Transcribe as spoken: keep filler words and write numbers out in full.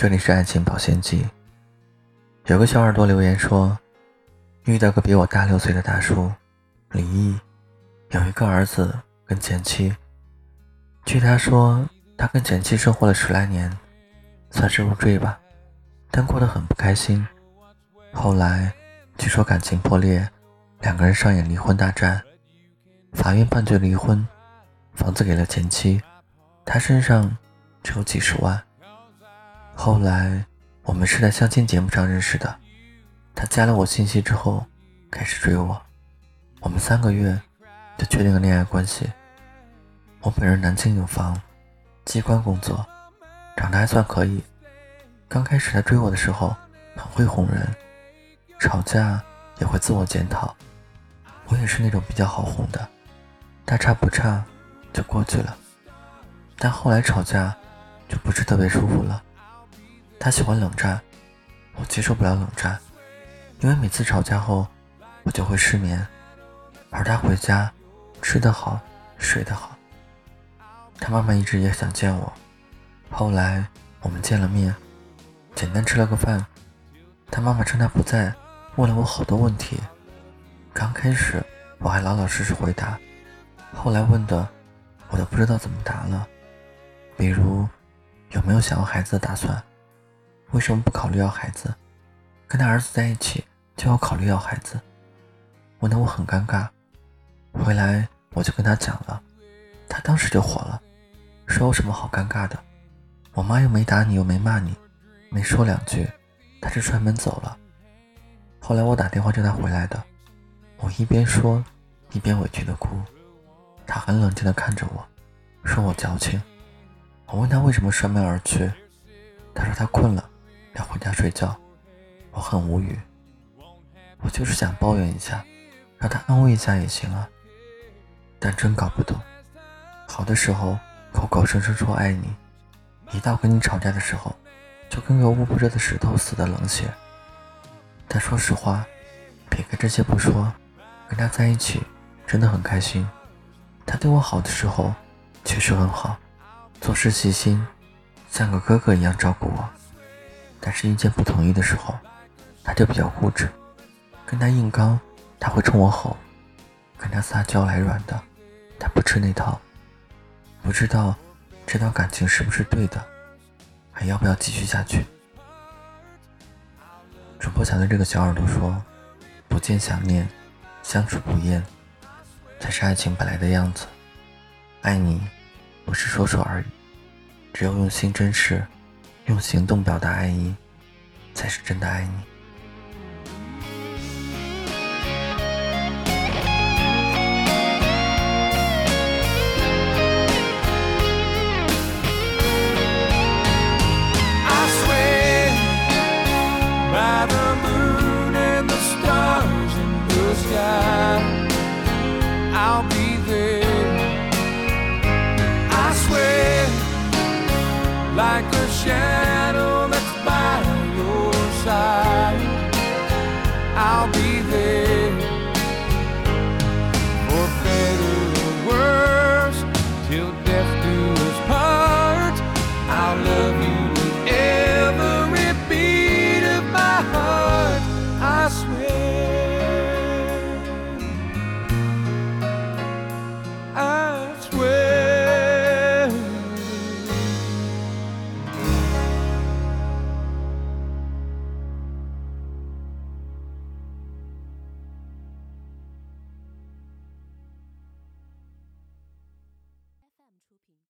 这里是爱情保鲜剂。有个小耳朵留言说，遇到个比我大六岁的大叔，离异，有一个儿子跟前妻。据他说，他跟前妻生活了十来年，算是入赘吧，但过得很不开心。后来据说感情破裂，两个人上演离婚大战，法院判决离婚，房子给了前妻，他身上只有几十万。后来我们是在相亲节目上认识的，他加了我信息之后开始追我，我们三个月就确定了恋爱关系。我本人南京有房，机关工作，长得还算可以。刚开始他追我的时候很会哄人，吵架也会自我检讨，我也是那种比较好哄的，大差不差就过去了。但后来吵架就不是特别舒服了，他喜欢冷战，我接受不了冷战，因为每次吵架后我就会失眠，而他回家吃得好睡得好。他妈妈一直也想见我，后来我们见了面，简单吃了个饭。他妈妈趁他不在问了我好多问题，刚开始我还老老实实回答，后来问的我都不知道怎么答了。比如有没有想要孩子的打算，为什么不考虑要孩子，跟他儿子在一起就要考虑要孩子，问得我很尴尬。回来我就跟他讲了，他当时就火了，说有什么好尴尬的，我妈又没打你又没骂你，没说两句他就摔门走了。后来我打电话叫他回来的，我一边说一边委屈的哭，他很冷静的看着我说我矫情。我问他为什么摔门而去，他说他困了要回家睡觉。我很无语，我就是想抱怨一下，让他安慰一下也行啊，但真搞不懂，好的时候口口声声说爱你，一到跟你吵架的时候就跟个捂不热的石头似的冷血。但说实话，撇开这些不说，跟他在一起真的很开心。他对我好的时候确实很好，做事细心，像个哥哥一样照顾我。但是意见不统一的时候他就比较固执，跟他硬刚他会冲我吼，跟他撒娇来软的他不吃那套。不知道这段感情是不是对的，还要不要继续下去。主播想对这个小耳朵说，不见想念，相处不厌，才是爱情本来的样子。爱你不是说说而已，只有用心珍视，用行动表达爱意，才是真的爱你。